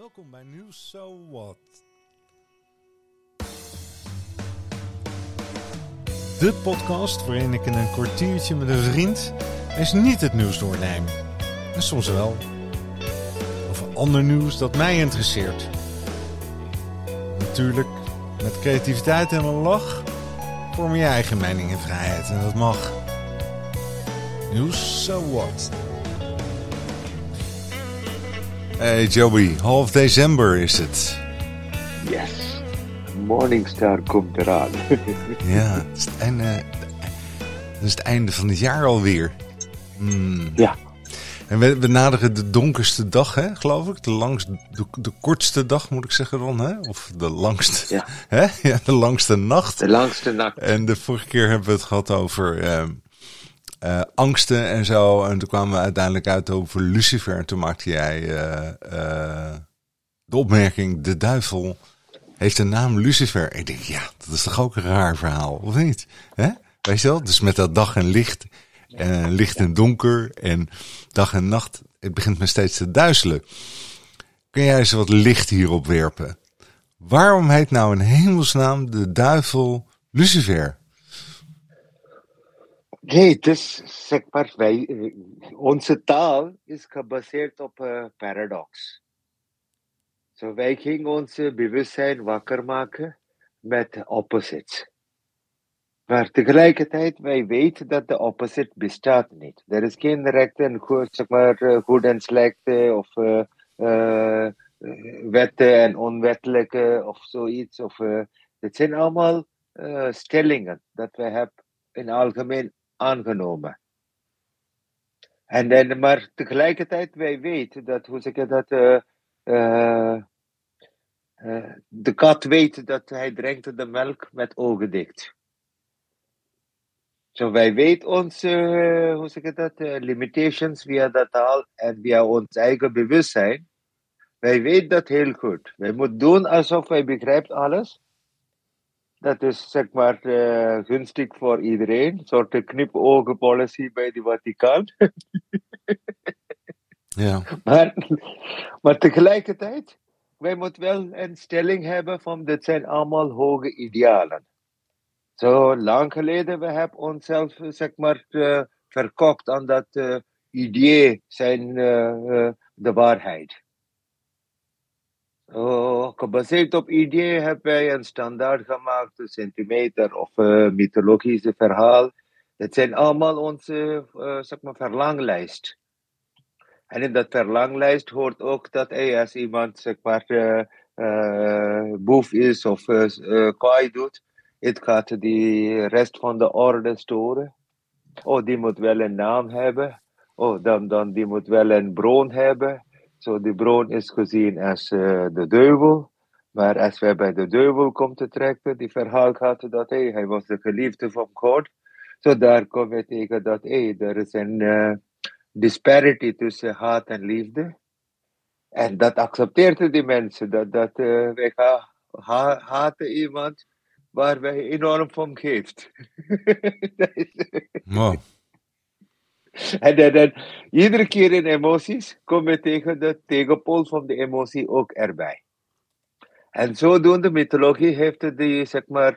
Welkom bij News So What. De podcast waarin ik in een kwartiertje met een vriend eens niet het nieuws doorneem. En soms wel. Over ander nieuws dat mij interesseert. Natuurlijk, met creativiteit en een lach vorm je eigen mening en vrijheid. En dat mag. News So What. Hey Joby, half december is het. Yes, Morningstar komt eraan. Ja, het is het einde, van het jaar alweer. Ja. En we naderen de donkerste dag, hè, geloof ik. De kortste dag, moet ik zeggen dan. Hè? Of de langste, ja. Hè? Ja, de langste nacht. De langste nacht. En de vorige keer hebben we het gehad over... angsten en zo. En toen kwamen we uiteindelijk uit over Lucifer. En toen maakte jij de opmerking... de duivel heeft de naam Lucifer. En ik denk, ja, dat is toch ook een raar verhaal, of niet? Hè? Weet je wel? Dus met dat dag en licht. En licht en donker. En dag en nacht. Het begint me steeds te duizelen. Kun jij eens wat licht hierop werpen? Waarom heet nou in hemelsnaam de duivel Lucifer? Nee, het is, zeg maar, onze taal is gebaseerd op een paradox. Zo wij gingen ons bewustzijn wakker maken met opposites. Maar tegelijkertijd, wij weten dat de opposite bestaat niet. Er is geen rechte en goed, zeg maar, goed en slechte of wetten en onwettelijke of zoiets. Het zijn allemaal stellingen dat we hebben in algemeen aangenomen. En dan, maar tegelijkertijd, wij weten dat, hoe zeg je dat, de kat weet dat hij drinkt de melk met ogen dicht. Zo, wij weten onze, hoe zeg je dat, limitations via de taal en via ons eigen bewustzijn. Wij weten dat heel goed. Wij moeten doen alsof wij begrijpen alles. Dat is, zeg maar, gunstig voor iedereen. Een soort knip-ogen-policy bij de Vaticaan. Ja. Maar tegelijkertijd, wij moeten wel een stelling hebben van, dit zijn allemaal hoge idealen. Zo lang geleden, we hebben onszelf, zeg maar, verkocht aan dat idee zijn de waarheid. Gebaseerd op ideeën hebben wij een standaard gemaakt, een centimeter of mythologische verhaal. Dat zijn allemaal onze zeg maar verlanglijst. En in dat verlanglijst hoort ook dat als iemand, zeg maar, boef is of kwaai doet, het gaat de rest van de orde storen. Oh, die moet wel een naam hebben. Oh, dan die moet wel een bron hebben. Zo, de bron is gezien als de duivel. Maar als wij bij de duivel komen te trekken, die verhaal gaat dat hij was de geliefde van God. Zo, daar kom je tegen dat er is een disparity tussen haat en liefde. En dat accepteerden die mensen, dat wij haten iemand waar wij enorm van geeft. Wow. En dan, iedere keer in emoties kom je tegen de tegenpool van de emotie ook erbij. En zodoende, mythologie heeft die, zeg maar,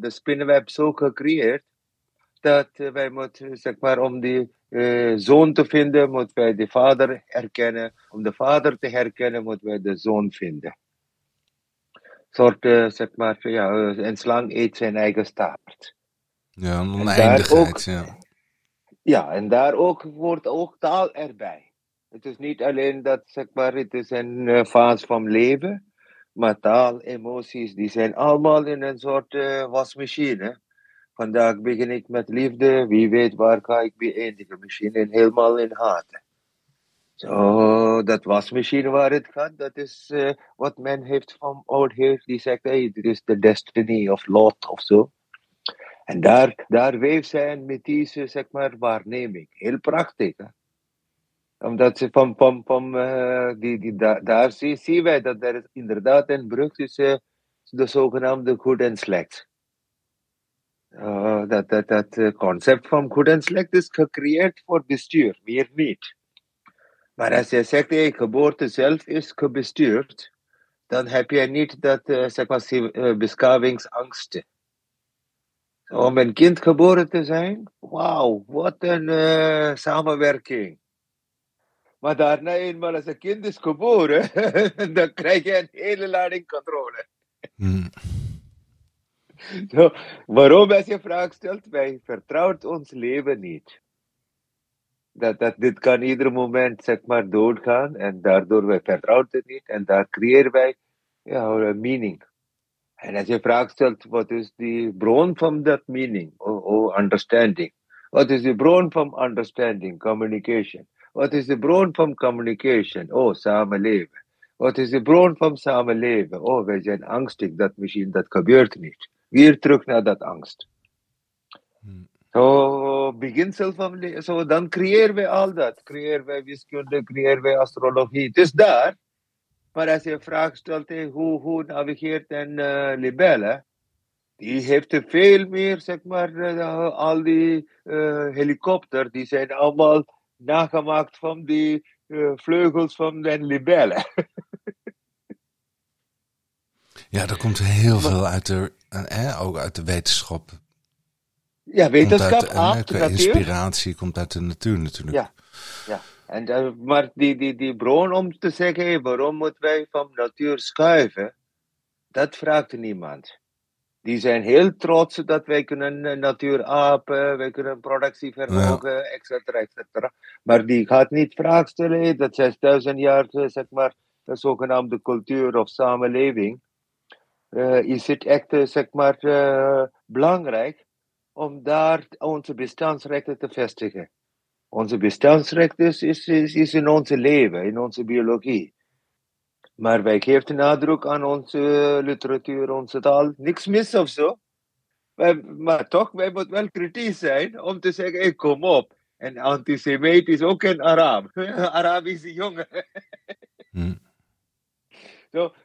de spinnenweb zo gecreëerd dat wij moeten, zeg maar, om die zoon te vinden, moeten wij de vader herkennen. Om de vader te herkennen, moeten wij de zoon vinden. Een soort, zeg maar, ja, een slang eet zijn eigen staart. Ja, een oneindigheid, ja. Ja, en daar ook wordt ook taal erbij. Het is niet alleen dat, zeg maar, het is een fase van leven, maar taal, emoties, die zijn allemaal in een soort wasmachine. Vandaag begin ik met liefde, wie weet waar ga ik beëindigen, misschien helemaal in haat. Zo, dat wasmachine waar het gaat, dat is wat men heeft van oudheid, die zegt, dit is de destiny of lot of zo. En daar weeft zij een mythische, zeg maar, waarneming. Heel prachtig. Hè? Omdat ze daar zien wij dat er inderdaad een brug tussen de zogenaamde goed en slecht. Dat concept van goed en slecht is gecreëerd voor bestuur, meer niet. Maar als jij zegt, hey, geboorte zelf is gebestuurd, dan heb jij niet dat beschavingsangsten. Om een kind geboren te zijn, wauw, wat een samenwerking. Maar daarna eenmaal als een kind is geboren, dan krijg je een hele lading controle. Mm. So, waarom als je vraag stelt, wij vertrouwen ons leven niet. Dat dit kan ieder moment, zeg maar, doodgaan en daardoor wij vertrouwen het niet en daar creëren wij een meaning. En als je vraag stelt, wat is de bron van dat meaning? Understanding. Wat is de bron van understanding? Communication. Wat is de bron van communication? Samenleven. Wat is de bron van samenleven? Wij zijn angstig dat misschien dat gebeurt niet. Weer terug naar dat angst. Beginsel van leven. Dan creëren wij al dat. Creëren wij wiskunde, creëren wij astrologie. Het is daar. Maar als je een vraag stelt, hoe navigeert een libelle, die heeft veel meer, zeg maar, al die helikopters, die zijn allemaal nagemaakt van die vleugels van de libelle. Ja, er komt heel veel uit ook uit de wetenschap. Ja, wetenschap, inspiratie komt uit de natuur natuurlijk. Ja. En, maar die bron om te zeggen, waarom moeten wij van natuur schuiven, dat vraagt niemand. Die zijn heel trots dat wij kunnen natuur apen, wij kunnen productie verhogen, etcetera. Maar die gaat niet vragen stellen dat 6000 jaar, zeg maar, de zogenaamde cultuur of samenleving, is het echt, zeg maar, belangrijk om daar onze bestaansrechten te vestigen. Onze bestaansrecht is in ons leven, in onze biologie. Maar wij geven nadruk aan onze literatuur, onze taal. Niks mis of zo. Maar toch, wij moeten wel kritisch zijn om te zeggen, kom op. Een antisemiet is ook een Arab. Arabische jongen.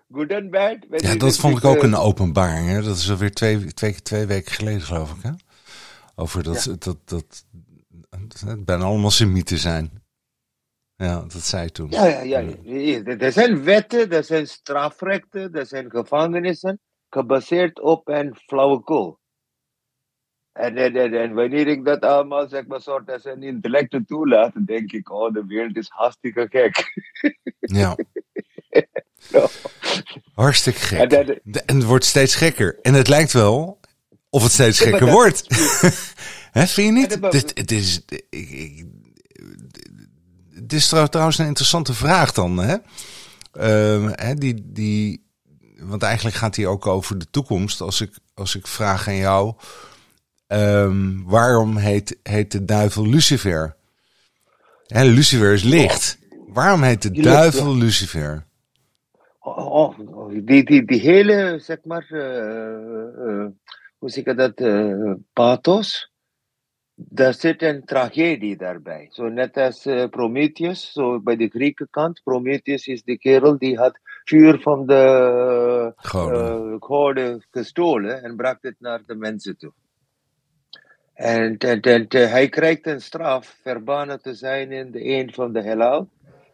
Good and bad. Ja, dat vond ik ook een openbaring. Hè? Dat is alweer twee weken geleden, geloof ik. Hè? Over dat het bijna allemaal semieten zijn. Ja, dat zei je toen. Ja. Er zijn wetten, er zijn strafrechten, er zijn gevangenissen, gebaseerd op een flauwekul. En wanneer ik dat allemaal, zeg maar, soort als een intellect toelaat, dan denk ik, de wereld is hartstikke gek. Ja. Hartstikke gek. En het wordt steeds gekker. En het lijkt wel of het steeds gekker wordt. Hè, vind je niet? Het is trouwens een interessante vraag dan. Hè? Want eigenlijk gaat die ook over de toekomst. Als ik vraag aan jou, waarom heet de duivel Lucifer? Hè, Lucifer is licht. Waarom heet de duivel Lucifer? Die hele, zeg maar, hoe zeg ik dat, pathos. Daar zit een tragedie daarbij. Net als Prometheus, bij de Griekse kant. Prometheus is de kerel die had vuur van de goden gestolen en bracht het naar de mensen toe. En hij krijgt een straf, verbannen te zijn in de eend van de helaal.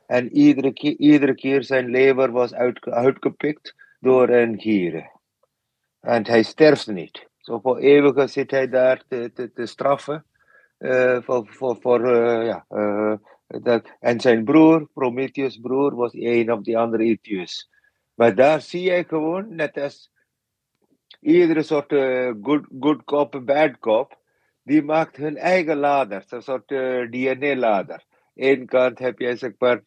En iedere keer zijn lever was uitgepikt door een gier. En hij sterft niet. Voor eeuwig zit hij daar te straffen. En zijn broer, Prometheus' broer, was een of die andere Ethiopiërs. Maar daar zie je gewoon, net als iedere soort good cop, bad cop, die maakt hun eigen ladder, een soort DNA-ladder. Eén kant heb je, zeg maar,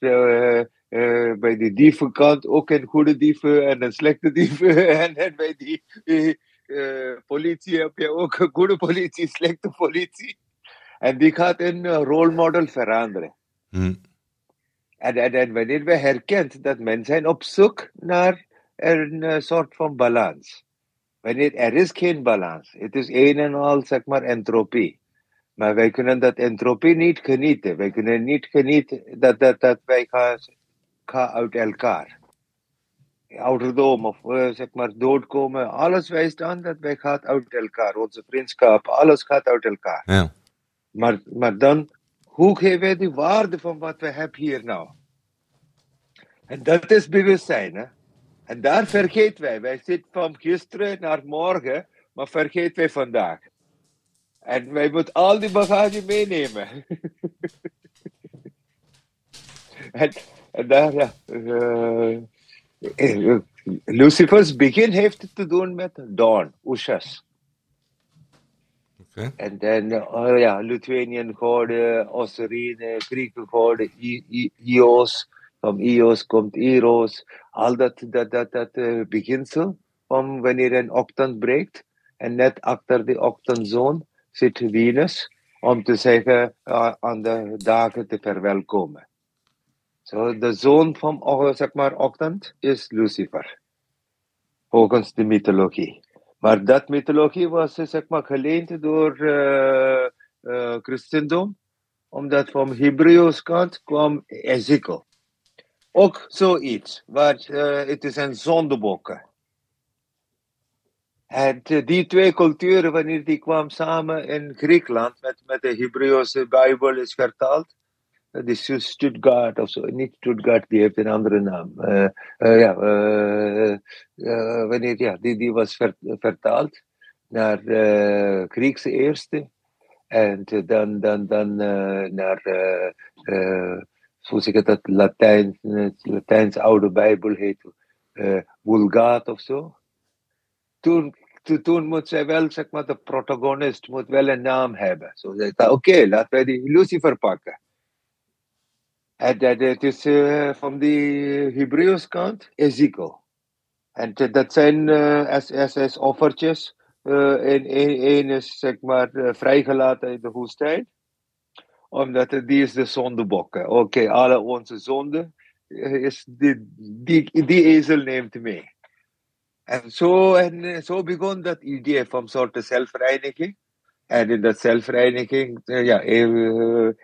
bij de dievenkant ook een goede dieven en een slechte dieven. En bij die politie heb je ook een goede politie, slechte politie. En die gaat een rolmodel veranderen. En wanneer we herkennen dat mensen zijn op zoek naar een soort van balans. Wanneer er is geen balans. Het is een en al, zeg maar, entropie. Maar wij kunnen dat entropie niet genieten. Wij kunnen niet genieten dat wij gaan uit elkaar. Ouderdom of zeg maar doodkomen. Alles wijst aan dat wij gaan uit elkaar. Onze vriendschap, alles gaat uit elkaar. Ja. Maar dan, hoe geven wij de waarde van wat we hebben hier nou? En dat is bewustzijn. Hè? En daar vergeten wij. Wij zitten van gisteren naar morgen, maar vergeten wij vandaag. En wij moeten al die bagage meenemen. En daar, ja. Lucifer's begin heeft het te doen met dawn, Ushas. Okay. En dan, Lithuanian goden, Osirine, Griekse goden, Eos. Van Eos komt Eros. Al dat beginsel van wanneer een octant breekt. En net achter de octantzone zit Venus om te zeggen aan de dagen te verwelkomen. Zo, de zoon van octant is Lucifer. Volgens de mythologie. Maar dat mythologie was geleend door christendom. Omdat van Hebreeuws kant kwam Ezekiel. Ook zoiets. Want het is een zondebok. En die twee culturen, wanneer die kwamen samen in Griekenland, met de Hebreeuwse Bijbel is vertaald. Dat is Stuttgart of zo. Niet Stuttgart, die heeft een andere naam. Die was vertaald naar Griekse eerste. En dan naar... Zoals ik dat Latijns oude Bijbel heet, Vulgaat of zo. Toen moet zij wel, de protagonist moet wel een naam hebben. Zo zei ik, oké, laten wij die Lucifer pakken. En dat is van de Hebreeuws kant, Ezekiel. En dat zijn SS-offertjes. Eén is vrijgelaten in de woestijn. Omdat die is de zondebok. Oké, alle onze zonden, die ezel neemt mee. En zo begon dat idee van soort zelfreiniging. En in dat zelfreiniging,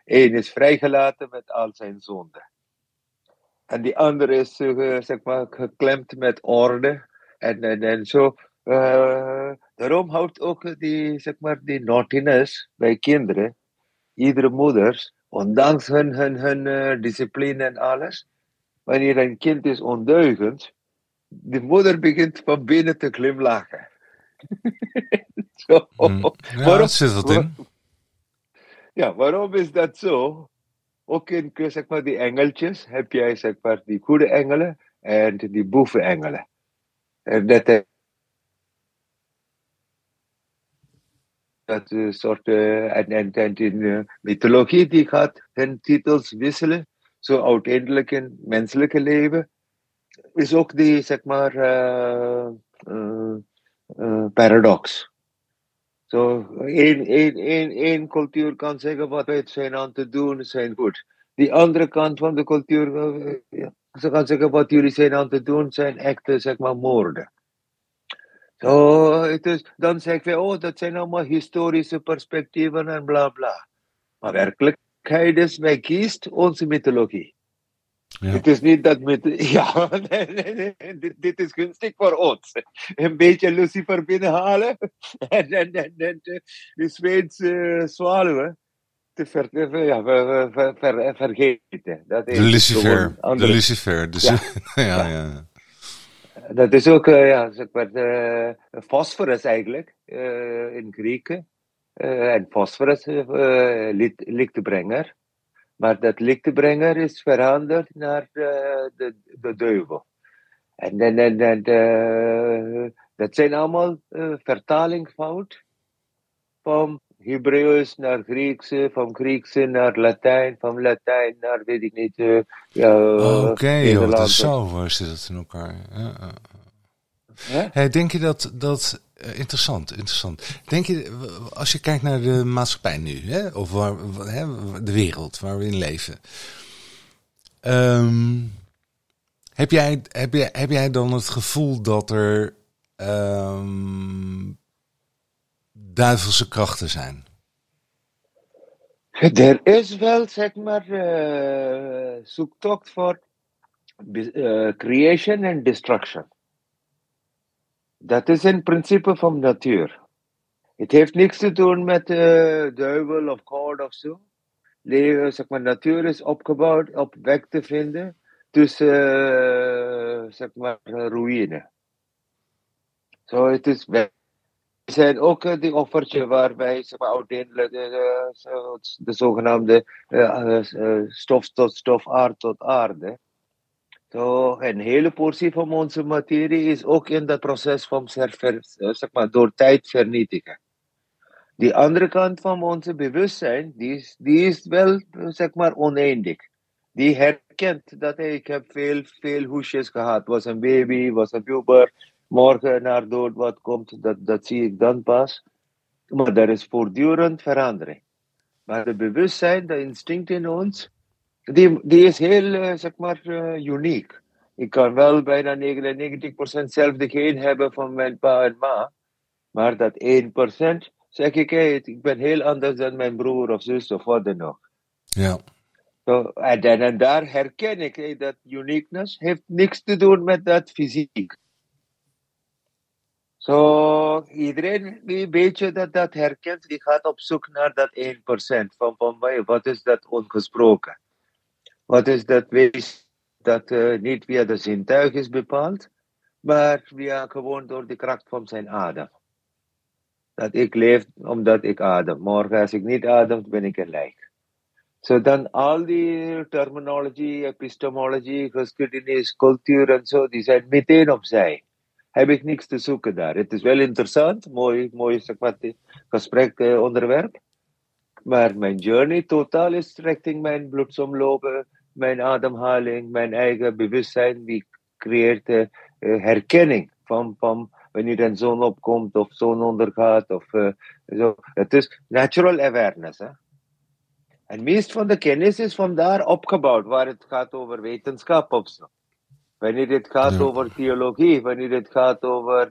één is vrijgelaten met al zijn zonden. En die andere is geklemd met orde. En zo, daarom houdt ook die naughtiness bij kinderen. Iedere moeder, ondanks hun discipline en alles, wanneer een kind is ondeugend, de moeder begint van binnen te glimlachen. Waarom zit dat in? Ja, waarom is dat zo? Ook in die engeltjes heb jij die goede engelen en die boevenengelen. En dat soort en in mythologie die gaat hun titels wisselen, zo uiteindelijk in menselijke leven is ook die paradox. Zo één cultuur kan zeggen wat wij zijn aan te doen zijn goed, die andere kant van de cultuur ze kan zeggen wat jullie zijn aan te doen zijn echte moorden. Dan zeggen we, dat zijn allemaal historische perspectieven en bla bla. Maar werkelijkheid is, wij kiest onze mythologie. Ja. Het is niet dat... nee, dit is gunstig voor ons. Een beetje Lucifer binnenhalen en de Zweedse zwaluwen te vergeten. Dat is de Lucifer. Dus, ja. Dat is ook fosforus eigenlijk in Grieken. En fosforus lichtbrenger. Maar dat lichtbrenger is veranderd naar de duivel. En dat zijn allemaal vertalingfouten. Van Hebreeuws naar Griekse, van Griekse naar Latijn, van Latijn naar weet ik niet. Dat is zo zit het in elkaar. Ja. Hey, denk je dat interessant. Denk je, als je kijkt naar de maatschappij nu, hè, of de wereld waar we in leven, heb jij dan het gevoel dat er duivelse krachten zijn? Er is wel zoektocht voor creation en destruction. Dat is een principe van natuur. Het heeft niks te doen met duivel of God of zo. Natuur is opgebouwd op weg te vinden is ruine. So it is very. Ze zijn ook die offertje waarbij ze uiteindelijk de zogenaamde stof tot stof, aard tot aarde. Zo, een hele portie van onze materie is ook in dat proces van door tijd vernietigen. Die andere kant van onze bewustzijn, die is wel oneindig. Die herkent dat ik heb veel hoesjes gehad. Was een baby, was een puber. Morgen naar dood wat komt, dat zie ik dan pas. Maar er is voortdurend verandering. Maar het bewustzijn, de instinct in ons, die is heel, uniek. Ik kan wel bijna 99% zelfde geen hebben van mijn pa en ma. Maar dat 1% zeg ik, ik ben heel anders dan mijn broer of zus of wat dan ook. Ja. So, en daar herken ik dat uniqueness heeft niks te doen met dat fysiek. Zo, iedereen die een beetje dat herkent, die gaat op zoek naar dat 1% van wat is dat ongesproken? Wat is dat wees dat niet via de zintuig is bepaald, maar via gewoon door de kracht van zijn adem. Dat ik leef omdat ik adem. Morgen als ik niet adem, ben ik een lijk. Zo dan al die terminologie, epistemologie, geschiedenis, cultuur en zo, die zijn meteen opzij. Heb ik niks te zoeken daar. Het is wel interessant, mooi gesprek, onderwerp. Maar mijn journey totaal is richting mijn bloedsomloop, mijn ademhaling, mijn eigen bewustzijn, die creëert herkenning van wanneer een zon opkomt of zon ondergaat. Of zo. Het is natural awareness. Hè? En meest van de kennis is vandaar opgebouwd, waar het gaat over wetenschap of zo. Wanneer het gaat over theologie, wanneer het gaat over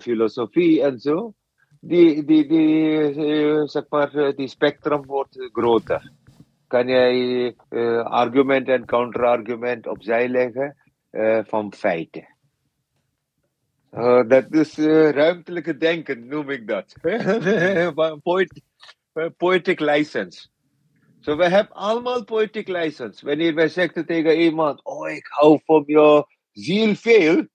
filosofie en zo, die spectrum wordt groter. Kan jij argument en counterargument opzij leggen van feiten. Dat is ruimtelijke denken, noem ik dat. Poetic license. So we hebben allemaal poetic license. Wanneer wij zeggen tegen iemand, ik hou van jouw ziel veel.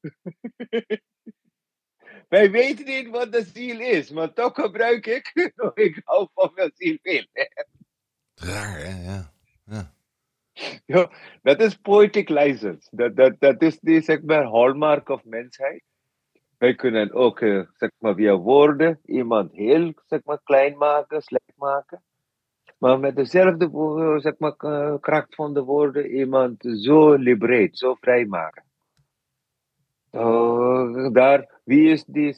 Wij weten niet wat de ziel is, maar toch gebruik ik, ik hou van jouw ziel veel. Raar, ja. Dat is poetic license. Dat is de hallmark of mensheid. Wij kunnen ook via woorden iemand heel klein maken, slecht maken. Maar met dezelfde kracht van de woorden iemand zo liberate, zo vrij maken. Wie is die,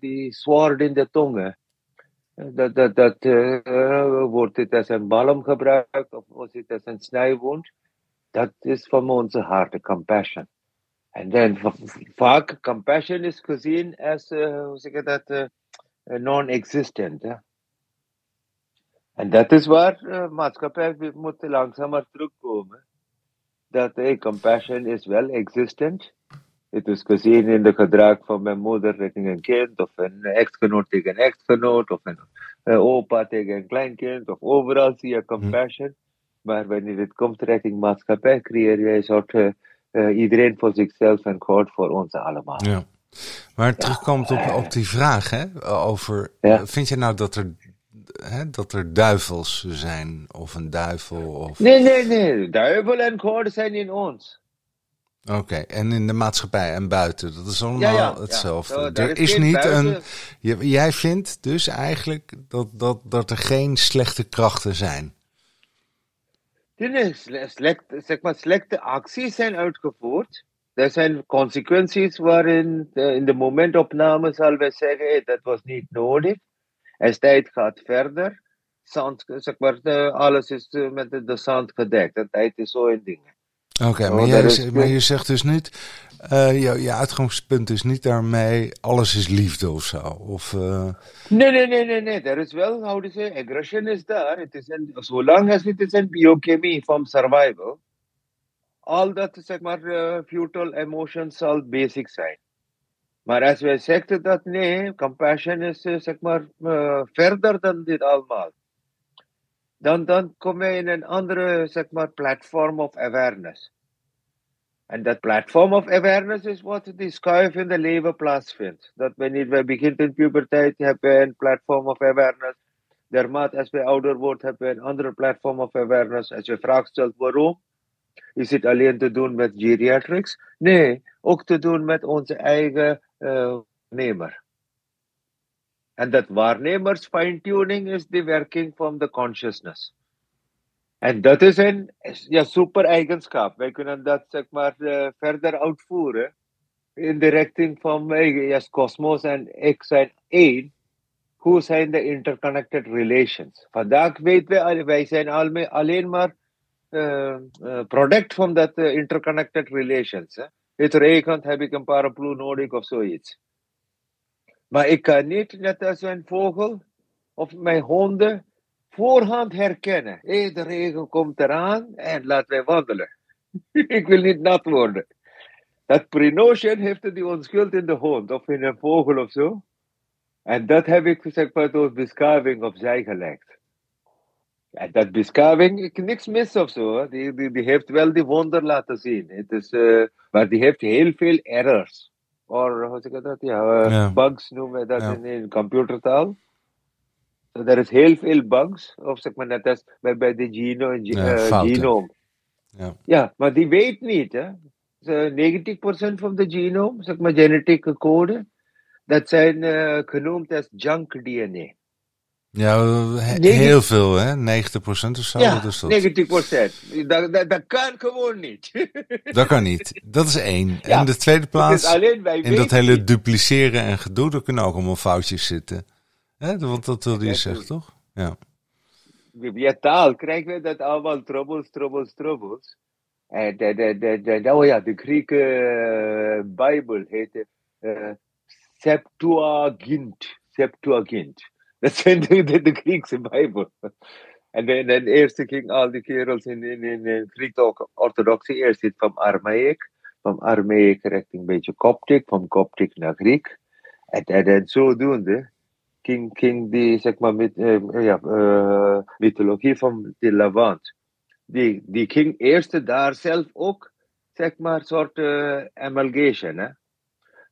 die zwaard in de tongen? Wordt dit als een balm gebruikt of wordt dit als een snijwond? Dat is van onze harte, compassion. En dan vaak, compassion is gezien als non-existent. En dat is waar maatschappij moet langzamer terugkomen. Dat compassion is wel existent. Het is gezien in het gedrag van mijn moeder tegen een kind, of een echtgenoot tegen een echtgenoot, of een opa tegen een kleinkind, of overal zie je compassion. Maar wanneer het komt richting maatschappij, creëer je een soort iedereen voor zichzelf en God voor ons allemaal. Ja. Maar het terugkomt op die vraag, hè, over, vind je nou dat er... dat er duivels zijn, of een duivel. Of... Nee. Duivel en God zijn in ons. Oké, en in de maatschappij en buiten. Dat is allemaal hetzelfde. Ja. Er is niet buiten. Jij vindt dus eigenlijk dat er geen slechte krachten zijn. Nee, slechte acties zijn uitgevoerd. Er zijn consequenties waarin in de momentopname zal wij zeggen, dat was niet nodig. Als tijd gaat verder, zand, alles is met de zand gedekt. De tijd is zo in dingen. Oké, maar je zegt dus niet, je uitgangspunt is niet daarmee, alles is liefde of zo. Nee. Er is wel, aggression is daar. Het is zolang als het is een biochemie van survival, al dat futile emotions zal basic zijn. Maar als wij zeggen dat nee, compassion is verder dan dit allemaal. Dan kom je in een andere platform of awareness. And that platform of awareness is what discovered in the labor plus fields. That when it begins in puberty, happen platform of awareness. Their mat as the outer world happen under platform of awareness. As you ask yourself, why? Is it alleen te doen met geriatrics? Nee, ook te doen met onze eigen waarnemer. And that waarnemers fine-tuning is the working from the consciousness. En dat is een super eigenschap. Wij kunnen dat verder uitvoeren in de richting van kosmos en ik zijn één. Hoe zijn de interconnected relations? Vandaag weten wij zijn alleen maar product van dat interconnected relations. Het regent, heb ik een paraplu nodig of zoiets. Maar ik kan niet net als een vogel of mijn honden voorhand herkennen. De regen komt eraan en laten wij wandelen. Ik wil niet nat worden. Dat prenotion heeft die onschuld in de hond of in een vogel of zo. En dat heb ik gezegd maar door beschaving opzij gelegd. En dat beschaving, ik niks mis of zo. Die heeft wel die wonder laten zien. Het is, maar die heeft heel veel errors. Hoe zeg je dat? Bugs noemen we dat in computertaal. So there is heel veel bugs, of zeg maar net als bij de genoom. Ja, maar die weet niet. Hè? So 90% van de genoom, zeg maar genetische code, dat zijn genoemd als junk DNA. Ja, heel veel hè, 90% of zo. Ja, dus dat. 90%. Dat kan gewoon niet. Dat kan niet. Dat is één. Ja, en de tweede plaats, in dat hele niet. Dupliceren en gedoe, er kunnen ook allemaal foutjes zitten. He, want dat wil je zeggen, toch? Ja. Via taal krijgen we dat allemaal troubles. En de Griekse Bijbel heette Septuagint. Dat zijn de Griekse Bijbel. En dan eerst ging al die kerels in Griek-orthodoxie. Eerst zit van Armaïek richting een beetje Koptic, van Koptic naar Griek. En zodoende. Ging die, zeg maar, mythologie van de Levant. Die ging eerst daar zelf ook, zeg maar, soort amalgamation.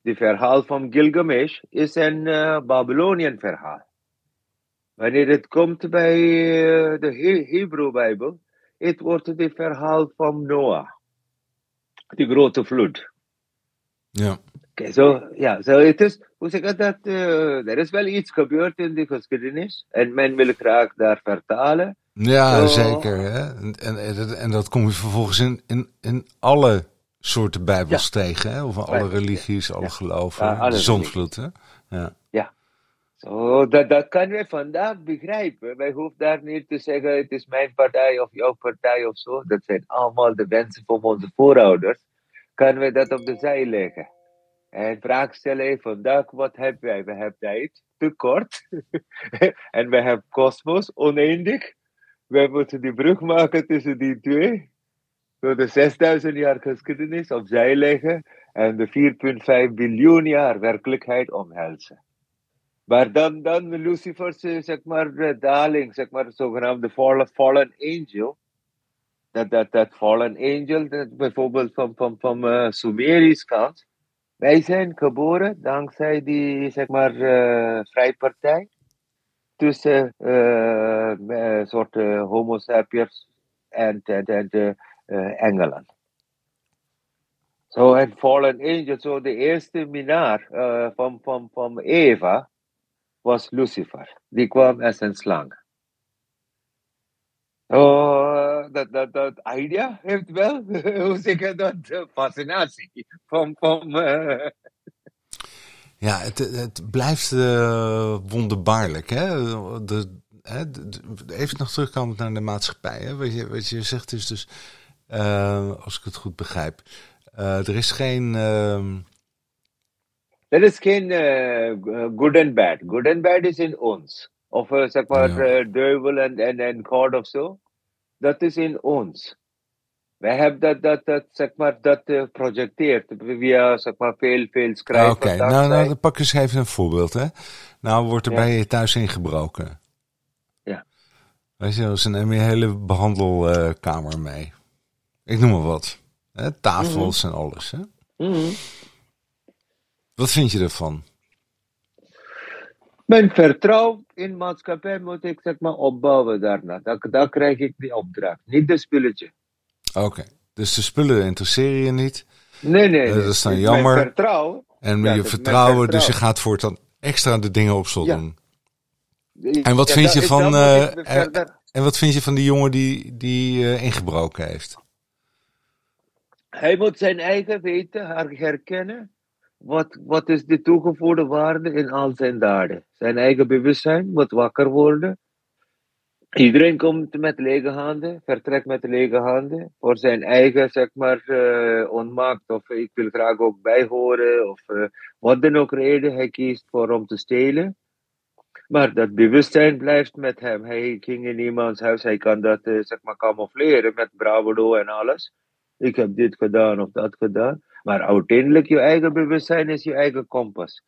Die verhaal van Gilgamesh is een Babylonian verhaal. Wanneer het komt bij de Hebrew Bijbel, het wordt het verhaal van Noach. De grote vloed. Ja. Okay, so it is, hoe zeg ik dat, er is wel iets gebeurd in de geschiedenis en men wil graag daar vertalen. Ja, zeker. Hè? En dat kom je vervolgens in alle soorten bijbels tegen, hè? Of alle religies, alle geloven, de zonvloed. Hè? Ja. Dat kan we vandaag begrijpen. Wij hoeven daar niet te zeggen, het is mijn partij of jouw partij of zo. Dat zijn allemaal de wensen van onze voorouders. Kunnen we dat op de zij leggen? En vraag stellen vandaag, wat hebben wij? We hebben tijd, te kort. En we hebben kosmos, oneindig. We moeten die brug maken tussen die twee. Door de 6000 jaar geschiedenis opzij leggen. En de 4,5 biljoen jaar werkelijkheid omhelzen. Maar dan Lucifer's, zeg maar, daling, zeg maar, zogenaamde fallen angel. Dat fallen angel, dat bijvoorbeeld van Sumerisch kant. Wij zijn geboren dankzij die, zeg maar, vrijpartij tussen soort homo sapiens en engelen. En fallen angels, de eerste minnaar van Eva was Lucifer. Die kwam als een slang. Dat idea heeft wel, hoe zeg je dat, fascinatie. Ja, het blijft wonderbaarlijk. Hè? Even nog terugkomend naar de maatschappij. Hè? Wat je zegt is dus, als ik het goed begrijp, er is geen... Er is geen good and bad. Good and bad is in ons. Of zeg maar duivel en God of zo. Dat is in ons. Wij hebben dat zeg maar, dat projecteert via, zeg maar, veel schrijven. Oké, nou, dan pak eens even een voorbeeld, hè. Nou wordt er bij je thuis ingebroken. Ja. Weet je, ze nemen je hele behandelkamer mee. Ik noem maar wat. Hè, tafels en alles. Hè? Mm-hmm. Wat vind je ervan? Mijn vertrouwen in maatschappij moet ik zeg maar opbouwen daarna. Daar krijg ik die opdracht. Niet de spulletje. Oké. Okay. Dus de spullen interesseren je niet. Nee. Dat is dan dus jammer. Mijn vertrouwen. En je vertrouwen, dus je gaat voortaan extra de dingen op zolder doen. Ja. En wat vind je van... En wat vind je van die jongen die ingebroken heeft? Hij moet zijn eigen weten herkennen. Wat is de toegevoegde waarde in al zijn daden? Zijn eigen bewustzijn moet wakker worden. Iedereen komt met lege handen, vertrekt met lege handen. Voor zijn eigen, zeg maar, onmaakt. Of ik wil graag ook bijhoren. Of wat dan ook reden hij kiest voor om te stelen. Maar dat bewustzijn blijft met hem. Hij ging in iemands huis, hij kan dat zeg maar camoufleren met bravado en alles. Ik heb dit gedaan of dat gedaan. Maar uiteindelijk, je eigen bewustzijn is je eigen kompas.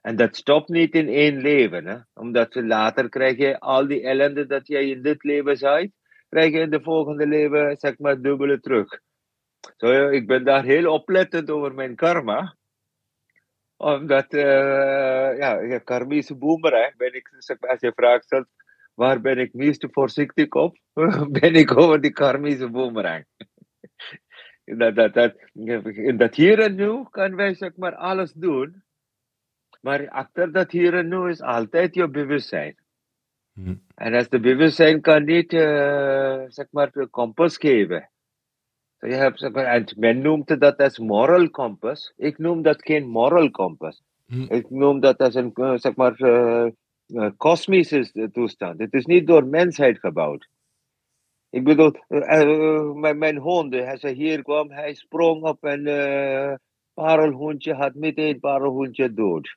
En dat stopt niet in één leven. Hè? Omdat later krijg je al die ellende dat jij in dit leven zaait, krijg je in de volgende leven zeg maar dubbele terug. Zo, ik ben daar heel oplettend over mijn karma. Omdat, karmische boemerang ben ik, als je vraagt stelt, waar ben ik meest voorzichtig op, ben ik over die karmische boemerang. In dat hier en nu kan wij, zeg maar, alles doen. Maar achter dat hier en nu is altijd je bewustzijn. Hm. En als de bewustzijn kan niet, zeg maar, de kompas geven. En men noemt dat als moral kompas. Ik noem dat geen moral kompas. Hm. Ik noem dat als een, zeg maar, kosmische toestand. Het is niet door mensheid gebouwd. Ik bedoel, mijn honden, als hij hier kwam, hij sprong op en parelhoentje had meteen parelhoentje dood.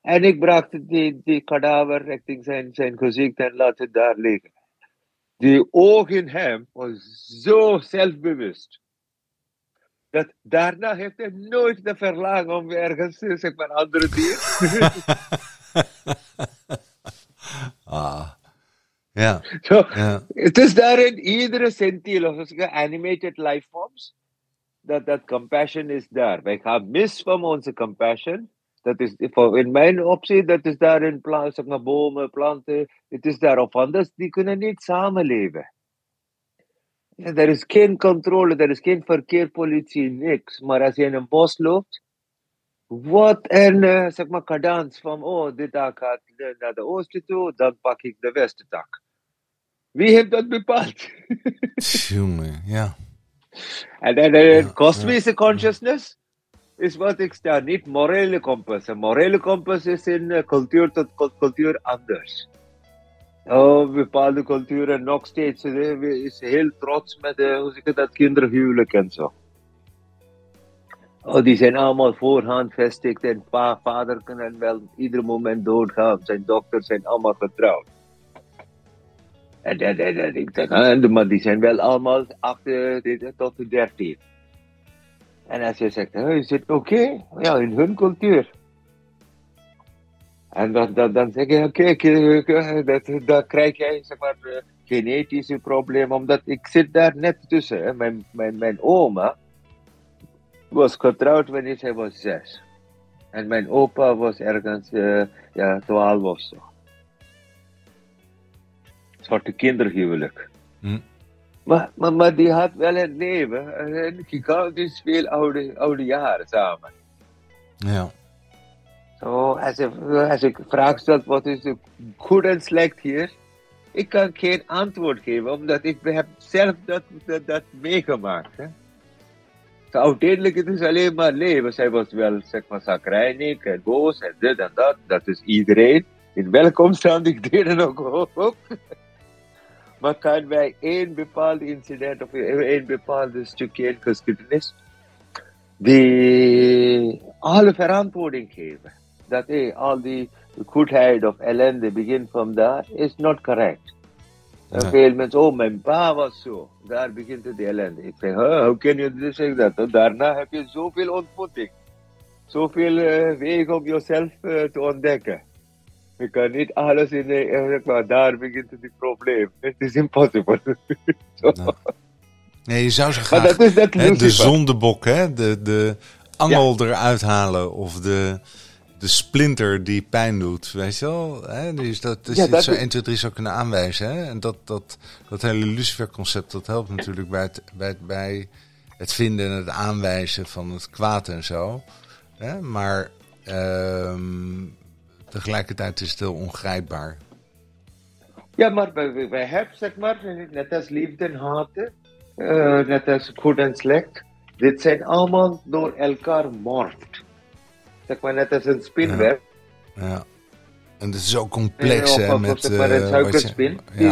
En ik bracht die kadaver richting zijn gezicht en laat het daar liggen. Die oog in hem was zo zelfbewust. Dat daarna heeft hij nooit de verlang om ergens, zeg maar, andere dier. Het is daarin iedere sentiel, animated life forms, dat compassion is daar. Wij gaan mis van onze compassion. Dat is, in mijn optie, dat is daarin bomen, planten, het is daarop anders. Die kunnen niet samenleven. Ja, er is geen controle, er is geen verkeerpolitie, niks. Maar als je in een bos loopt, wat een kadans van, dit tak gaat naar de oosten toe, dan pak ik de westen tak. Wie heeft dat bepaald? Jongen, ja. En dan kosmische consciousness is wat ik sta, niet morele kompas. Een morele kompas is in cultuur tot cultuur anders. Bepaalde culturen nog steeds is heel trots met dat kinderhuwelijk en zo. Die zijn allemaal voorhandvestigd en vader kan wel ieder moment doodgaan. Zijn dokters zijn allemaal getrouwd. En ik denk, maar die zijn wel allemaal 8 tot 13. En als je zegt, is het oké? Ja, in hun cultuur. En dan zeg je, oké, dan krijg jij, zeg maar, genetische problemen. Omdat ik zit daar net tussen. Hè. Mijn oma was getrouwd wanneer zij was 6. En mijn opa was ergens 12 of zo. Een soort kinderhuwelijk. Hm. Maar die had wel het leven. En gigantisch veel oude jaren samen. Ja. Zo, als ik vraag stel wat is goed en slecht hier. Ik kan geen antwoord geven. Omdat ik heb zelf dat meegemaakt. Hè. Uiteindelijk het is alleen maar leven. Zij was wel, zeg maar, zakrijnig en boos en dit en dat. Dat is iedereen. In welke omstandigheden ook. Maar kan wij één bepaald incident of één bepaald stukje geschiedenis die alle verantwoording geven. Dat al die goedheid of ellende begint van daar is not correct. En veel mensen, mijn pa was zo. Daar begint de ellende. Ik zeg, hoe kan je dit zeggen? Dat? Daarna heb je zoveel ontmoeting. Zoveel wegen om jezelf te ontdekken. Je kan niet alles in daar begint het probleem. Het is impossible. Nee, je zou ze graag de zondebok, hè? De angel eruit halen of de splinter die pijn doet, weet je wel? Hè? Dus dat is iets zo 1, 2, 3 zou kunnen aanwijzen. Hè? En dat hele Lucifer-concept, dat helpt natuurlijk bij het vinden en het aanwijzen van het kwaad en zo. Hè? Maar tegelijkertijd is het heel ongrijpbaar. Ja, maar wij hebben, zeg maar, net als liefde en haat, net als goed en slecht. Dit zijn allemaal door elkaar morphed. Zeg maar net als een spinweb. Ja. En dat is zo complex, hè?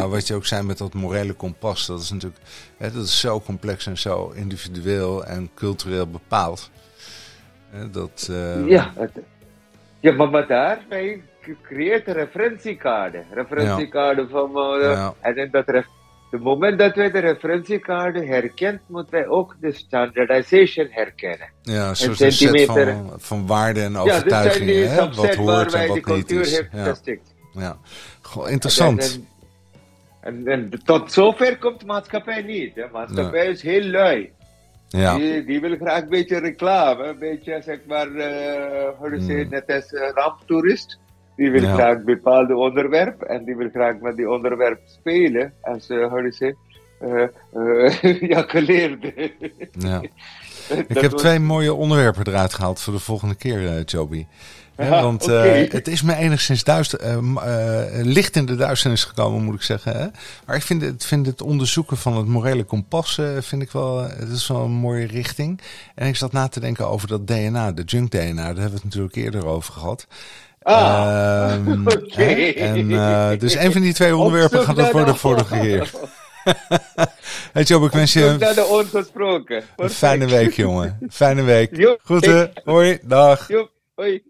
Wat je ook zei met dat morele kompas. Dat is natuurlijk, hè, dat is zo complex en zo individueel en cultureel bepaald. Maar daarbij creëert referentiekaarden. De moment dat wij de referentiekaarden herkent, moeten wij ook de standardization herkennen. Ja, een soort een set van waarden en overtuigingen. Ja, hè? Wat hoort en wat niet is. Ja. Goh, interessant. En tot zover komt de maatschappij niet. De maatschappij is heel lui. Ja. Die wil graag een beetje reclame. Een beetje, zeg maar, net als ramptoerist. Die wil graag een bepaald onderwerp en die wil graag met die onderwerp spelen als geleerde. Ja. Ik heb 2 mooie onderwerpen eruit gehaald voor de volgende keer, Joby. Het is me enigszins licht in de duisternis gekomen, moet ik zeggen. Hè? Maar ik vind het onderzoeken van het morele kompas het is wel een mooie richting. En ik zat na te denken over dat DNA, de junk DNA. Daar hebben we het natuurlijk eerder over gehad. Dus één van die 2 onderwerpen gaat dat worden voor de keer. Hey Job, ik wens je een fijne week, jongen. Fijne week. Groeten. Hoi. Dag. Job, hoi.